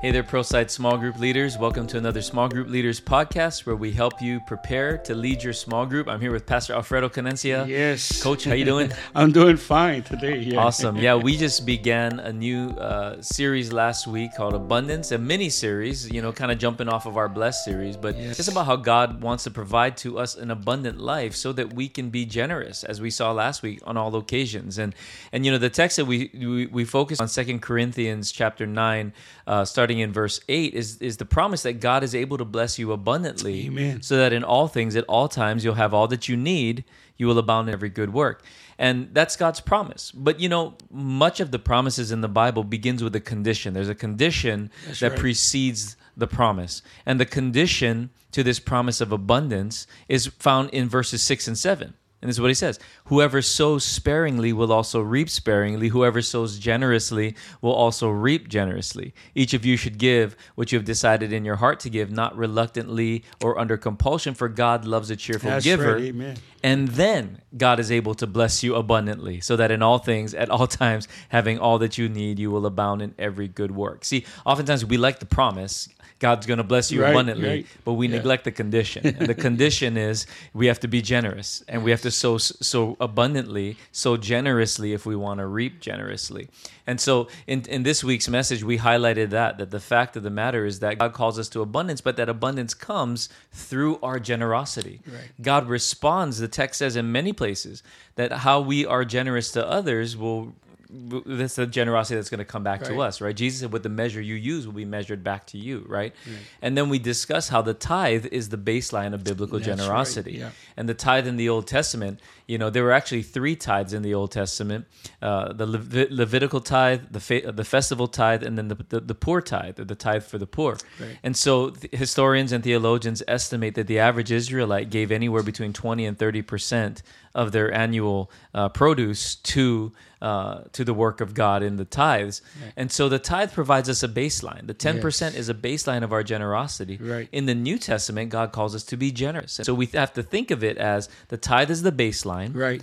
Hey there, Pearlside small group leaders. Welcome to another Small Group Leaders podcast where we help you prepare to lead your small group. I'm here with Pastor Alfredo Canencia. Yes. Coach, how you doing? I'm doing fine today. Yeah. Awesome. Yeah, we just began a new series last week called Abundance, a mini series, you know, kind of jumping off of our Blessed series, but just about how God wants to provide to us an abundant life so that we can be generous, as we saw last week on all occasions. And you know, the text that we focused on, 2 Corinthians chapter 9, starting in verse 8, is the promise that God is able to bless you abundantly. Amen. So that in all things, at all times, you'll have all that you need. You will abound in every good work. And that's God's promise. But you know, much of the promises in the Bible begins with a condition. There's a condition precedes the promise. And the condition to this promise of abundance is found in verses 6 and 7. And this is what he says: whoever sows sparingly will also reap sparingly. Whoever sows generously will also reap generously. Each of you should give what you have decided in your heart to give, not reluctantly or under compulsion, for God loves a cheerful giver. Right. Amen. And then God is able to bless you abundantly, so that in all things, at all times, having all that you need, you will abound in every good work. See, oftentimes we like the promise, God's going to bless you abundantly, but we neglect the condition. And the condition is we have to be generous, and we have to so abundantly, so generously, if we want to reap generously. And so in this week's message, we highlighted that the fact of the matter is that God calls us to abundance, but that abundance comes through our generosity. Right. God responds, the text says in many places, that how we are generous to others will... that's the generosity that's going to come back to us, right? Jesus said, with the measure you use will be measured back to you, right? And then we discuss how the tithe is the baseline of biblical generosity. Right. Yeah. And the tithe in the Old Testament, you know, there were actually three tithes in the Old Testament, the Levitical tithe, the festival tithe, and then the poor tithe, or the tithe for the poor. Right. And so historians and theologians estimate that the average Israelite gave anywhere between 20 and 30% of their annual produce to the work of God in the tithes. Right. And so the tithe provides us a baseline. The 10% is a baseline of our generosity. Right. In the New Testament, God calls us to be generous. And so we have to think of it as the tithe is the baseline. Right.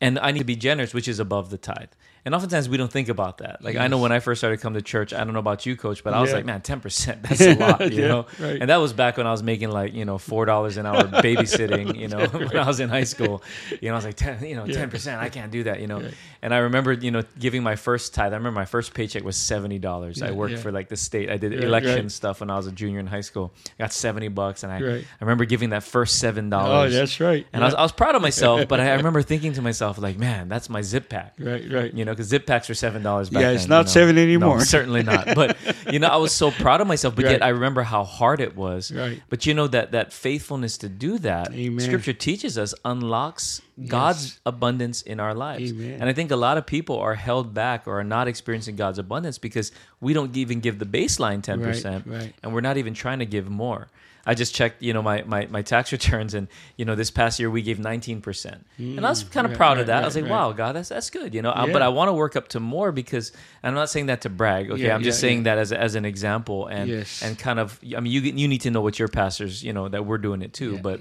And I need to be generous, which is above the tithe. And oftentimes we don't think about that. Like, I know when I first started coming to church, I don't know about you, Coach, but I was like, man, 10%, that's a lot, you know? Right. And that was back when I was making like, you know, $4 an hour babysitting, you know, when I was in high school. You know, I was like, 10%, I can't do that, you know? Right. And I remember, you know, giving my first tithe. I remember my first paycheck was $70. I worked for like the state. I did election stuff when I was a junior in high school. I got $70, and I remember giving that first $7. Oh, that's right. And I was proud of myself, but I remember thinking to myself, like, man, that's my zip pack. Right. You know, because zip packs were $7 back then. Yeah, it's not $7 anymore. No, certainly not. But, you know, I was so proud of myself, but yet I remember how hard it was. Right. But, you know, that faithfulness to do that, Scripture teaches us, unlocks God's abundance in our lives. Amen. And I think a lot of people are held back or are not experiencing God's abundance because we don't even give the baseline 10%, and we're not even trying to give more. I just checked, you know, my tax returns, and you know, this past year we gave 19%, and I was kind of proud of that. I was like, wow, God, that's good, you know. But I want to work up to more, because I'm not saying that to brag. Okay, I'm just saying that as an example, and kind of, I mean, you need to know what your pastors, you know, that we're doing it too. But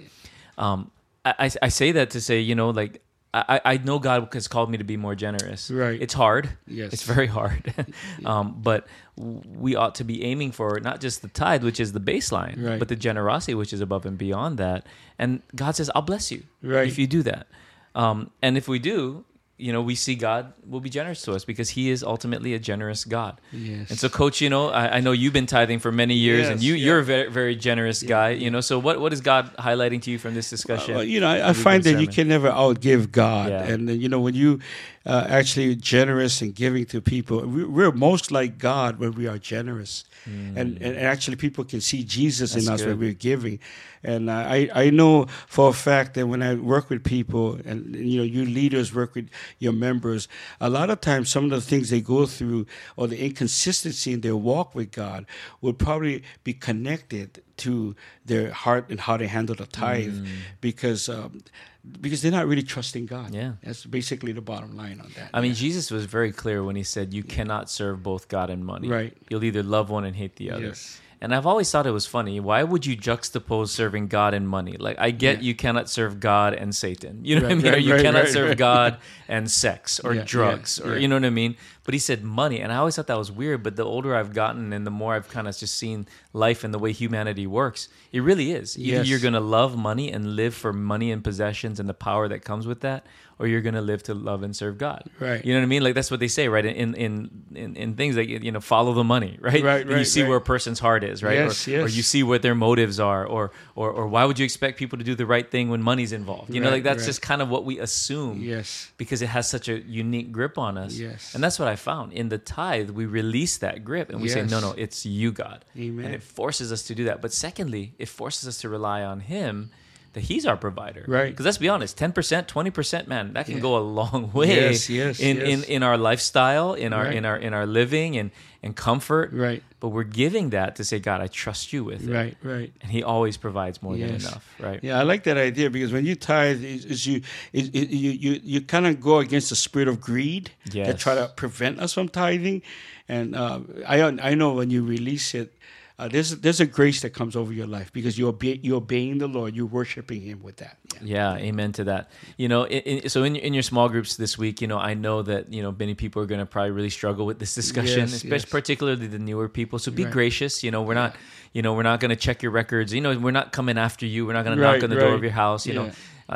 I say that to say, you know, like, I know God has called me to be more generous. Right. It's hard. Yes. It's very hard. But we ought to be aiming for not just the tithe, which is the baseline, but the generosity, which is above and beyond that. And God says, I'll bless you if you do that. And if we do, you know, we see God will be generous to us because He is ultimately a generous God. Yes. And so, Coach, you know, I know you've been tithing for many years, and you're a very, very generous guy. You know, so what is God highlighting to you from this discussion? Well, you know, I find that you can never outgive God, and you know, when you actually generous and giving to people, we're most like God when we are generous, and actually people can see Jesus in us when we're giving. And I know for a fact that when I work with people, and you know, you leaders work with your members, a lot of times some of the things they go through or the inconsistency in their walk with God will probably be connected to their heart and how they handle the tithe, because they're not really trusting God. Yeah. That's basically the bottom line on that. I mean, Jesus was very clear when He said, you cannot serve both God and money. Right. You'll either love one and hate the other. Yes. And I've always thought it was funny. Why would you juxtapose serving God and money? Like, I get you cannot serve God and Satan. You know what I mean? Or you cannot serve God and sex or drugs or, you know what I mean? But he said money. And I always thought that was weird. But the older I've gotten and the more I've kind of just seen life and the way humanity works, it really is. Either you're going to love money and live for money and possessions and the power that comes with that, or you're going to live to love and serve God. Right. You know what I mean? Like, that's what they say, right? In things like, you know, follow the money, right? And you see where a person's heart is, right? Or you see what their motives are, or why would you expect people to do the right thing when money's involved? You know, like, that's just kind of what we assume because it has such a unique grip on us. And that's what I found. In the tithe, we release that grip and we say, no, it's you, God. Amen. And it forces us to do that. But secondly, it forces us to rely on Him, that He's our provider. Right. Because let's be honest, 10%, 20%, man, that can go a long way in our lifestyle, in our in our living and comfort. Right. But we're giving that to say, God, I trust you with it. Right, right. And He always provides more than enough. Right. Yeah, I like that idea, because when you tithe, you kind of go against the spirit of greed that try to prevent us from tithing. And I know when you release it, there's a grace that comes over your life because you're obeying the Lord. You're worshiping Him with that. Yeah, amen to that. You know, so in your small groups this week, you know, I know that, you know, many people are going to probably really struggle with this discussion, particularly the newer people. So be gracious. You know, we're not, you know, we're not going to check your records. You know, we're not coming after you. We're not going to knock on the door of your house. You know,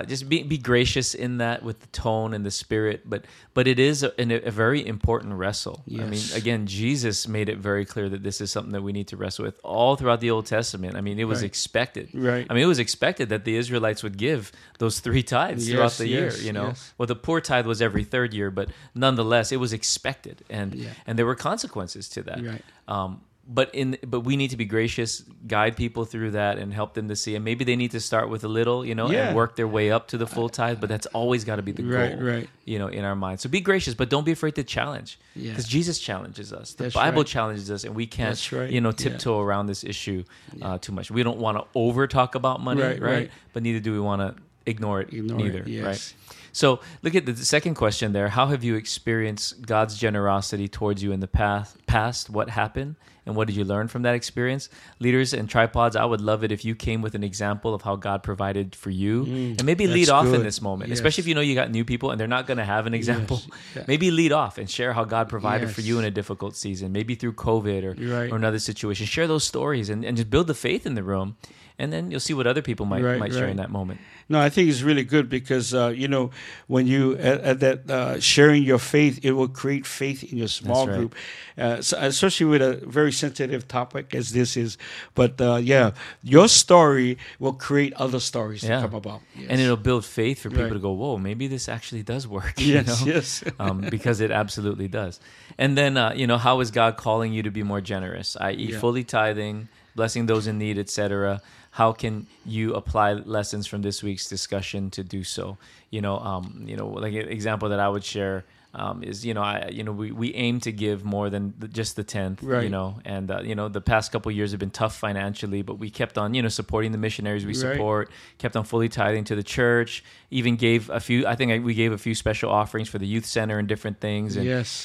just be gracious in that with the tone and the spirit. But it is a very important wrestle. Yes. I mean, again, Jesus made it very clear that this is something that we need to wrestle with all throughout the Old Testament. I mean, it was expected. Right. I mean, it was expected that the Israelites would give those 3 tithes throughout the year, you know. Well, the poor tithe was every 3rd year, but nonetheless, it was expected. And there were consequences to that. Right. But we need to be gracious, guide people through that, and help them to see. And maybe they need to start with a little, you know, and work their way up to the full tithe. But that's always got to be the goal, you know, in our mind. So be gracious, but don't be afraid to challenge, because Jesus challenges us. The Bible challenges us, and we can't, you know, tiptoe around this issue too much. We don't want to over talk about money, right? But neither do we want to ignore it, right? So look at the second question there. How have you experienced God's generosity towards you in the past? What happened? And what did you learn from that experience? Leaders and tripods, I would love it if you came with an example of how God provided for you. And maybe lead off in this moment, especially if you know you got new people and they're not going to have an example. Maybe lead off and share how God provided for you in a difficult season, maybe through COVID or another situation. Share those stories and just build the faith in the room. And then you'll see what other people might share in that moment. No, I think it's really good because, you know, when you sharing your faith, it will create faith in your small group, so especially with a very sensitive topic as this is. But, your story will create other stories to come about. Yes. And it'll build faith for people to go, whoa, maybe this actually does work. Yes, you know? Because it absolutely does. And then, you know, how is God calling you to be more generous, i.e. fully tithing, blessing those in need, etc.? How can you apply lessons from this week's discussion to do so? You know, like an example that I would share is, you know, we aim to give more than just the 10th, you know, and, you know, the past couple of years have been tough financially, but we kept on, you know, supporting the missionaries we support, kept on fully tithing to the church, even gave a few, I think we gave a few special offerings for the youth center and different things.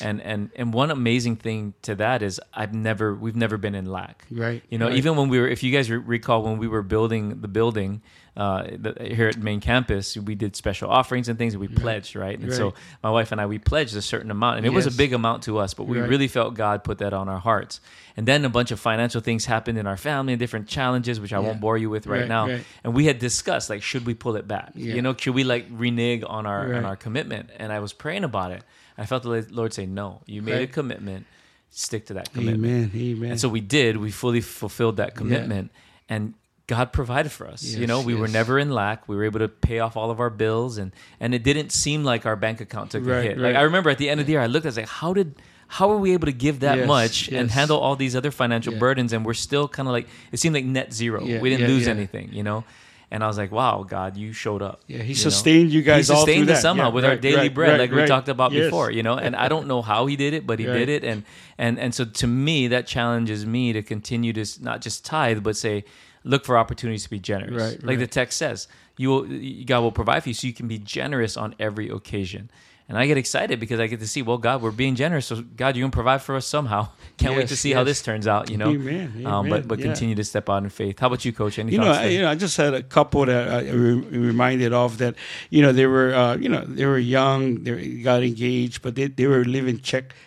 And, and one amazing thing to that is we've never been in lack. Right. You know, even when we were, if you guys recall, when we were building the building, here at main campus, we did special offerings and things that we pledged, and so my wife and I, we pledged a certain amount, and it was a big amount to us, but we really felt God put that on our hearts. And then a bunch of financial things happened in our family and different challenges, which I won't bore you with right now. Right. And we had discussed, like, should we pull it back? You know, should we like renege on our commitment? And I was praying about it. I felt the Lord say, no, you made a commitment, stick to that commitment. Amen. Amen. And so we did. We fully fulfilled that commitment, and God provided for us. Yes, you know, we were never in lack. We were able to pay off all of our bills, and it didn't seem like our bank account took a hit. Like, I remember at the end of the year, I looked, I was like, how were we able to give that much and handle all these other financial burdens? And we're still kind of like, it seemed like net zero. We didn't lose anything, you know? And I was like, wow, God, you showed up. Yeah, He sustained you guys all through that. He sustained us somehow with our daily bread, like we talked about before, you know? And I don't know how He did it, but He did it. And so to me, that challenges me to continue to not just tithe, but say, look for opportunities to be generous. Like the text says, God will provide for you so you can be generous on every occasion. And I get excited because I get to see, well, God, we're being generous. So, God, you're going to provide for us somehow. Can't wait to see how this turns out, you know. Amen. But continue to step out in faith. How about you, Coach? I just had a couple that I reminded of that, you know, they were young, they got engaged, but they were living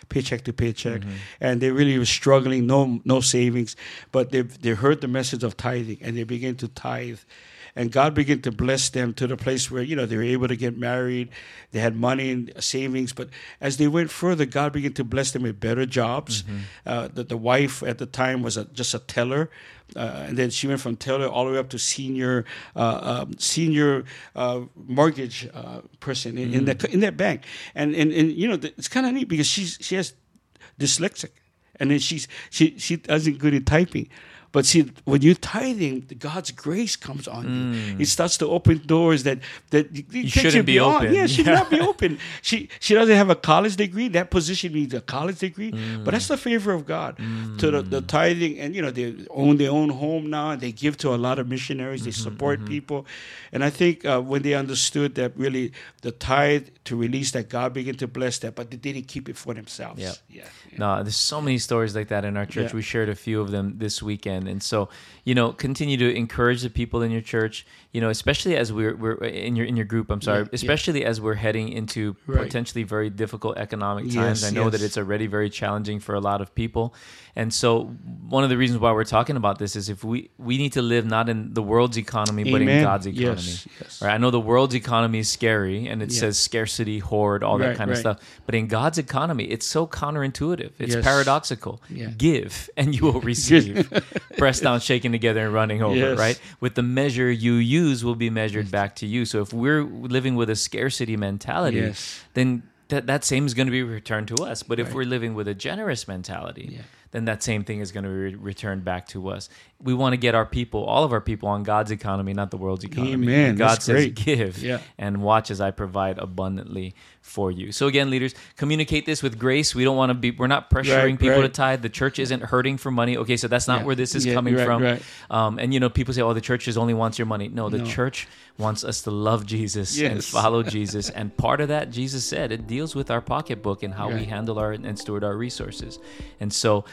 paycheck to paycheck, mm-hmm. and they really were struggling, no savings. But they heard the message of tithing, and they began to tithe. And God began to bless them to the place where, you know, they were able to get married. They had money and savings. But as they went further, God began to bless them with better jobs. Mm-hmm. The wife at the time was just a teller. And then she went from teller all the way up to senior mortgage person in that bank. And you know, it's kind of neat because she has dyslexic. And then she doesn't good at typing. But see, when you're tithing, God's grace comes on you. It starts to open doors that you shouldn't be open. Yeah, should not be open. She doesn't have a college degree. That position needs a college degree. But that's the favor of God to the tithing. And, you know, they own their own home now. And they give to a lot of missionaries. They support people. And I think when they understood that really the tithe to release that, God began to bless that. But they didn't keep it for themselves. Yep. Yeah. No, there's so many stories like that in our church. Yeah. We shared a few of them this weekend. And so, you know, continue to encourage the people in your church, you know, especially as we're in your group, I'm sorry, as we're heading into potentially very difficult economic times. I know that it's already very challenging for a lot of people. And so one of the reasons why we're talking about this is if we need to live not in the world's economy, but in God's economy. Yes. Right? I know the world's economy is scary and it says scarcity, hoard, all that kind of stuff. But in God's economy, it's so counterintuitive. It's paradoxical. Yeah. Give and you will receive. Pressed down, shaken together, and running over, right? With the measure you use will be measured back to you. So if we're living with a scarcity mentality, then that same is going to be returned to us. But if we're living with a generous mentality, then that same thing is going to be returned back to us. We want to get our people, all of our people, on God's economy, not the world's economy. Amen. And God That's says, great. Give and watch as I provide abundantly for you. So again, leaders, communicate this with grace. We don't want to be, we're not pressuring people to tithe. The church isn't hurting for money. Okay, so that's not where this is coming from. Right. And you know, people say, oh, the church just only wants your money. No, the church wants us to love Jesus and follow Jesus. And part of that, Jesus said, it deals with our pocketbook and how we handle our and steward our resources. And so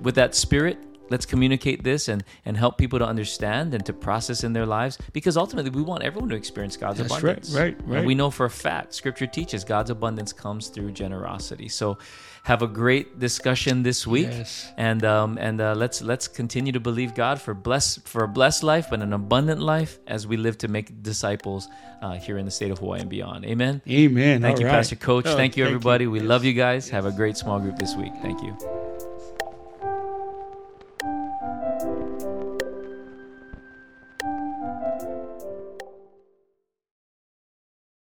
with that spirit, let's communicate this and help people to understand and to process in their lives, because ultimately we want everyone to experience God's abundance. Right. And we know for a fact, Scripture teaches God's abundance comes through generosity. So have a great discussion this week, and let's continue to believe God for a blessed life, but an abundant life as we live to make disciples here in the state of Hawaii and beyond. Amen. Thank you, Pastor Coach. Thank you, everybody. We love you guys. Have a great small group this week. Thank you.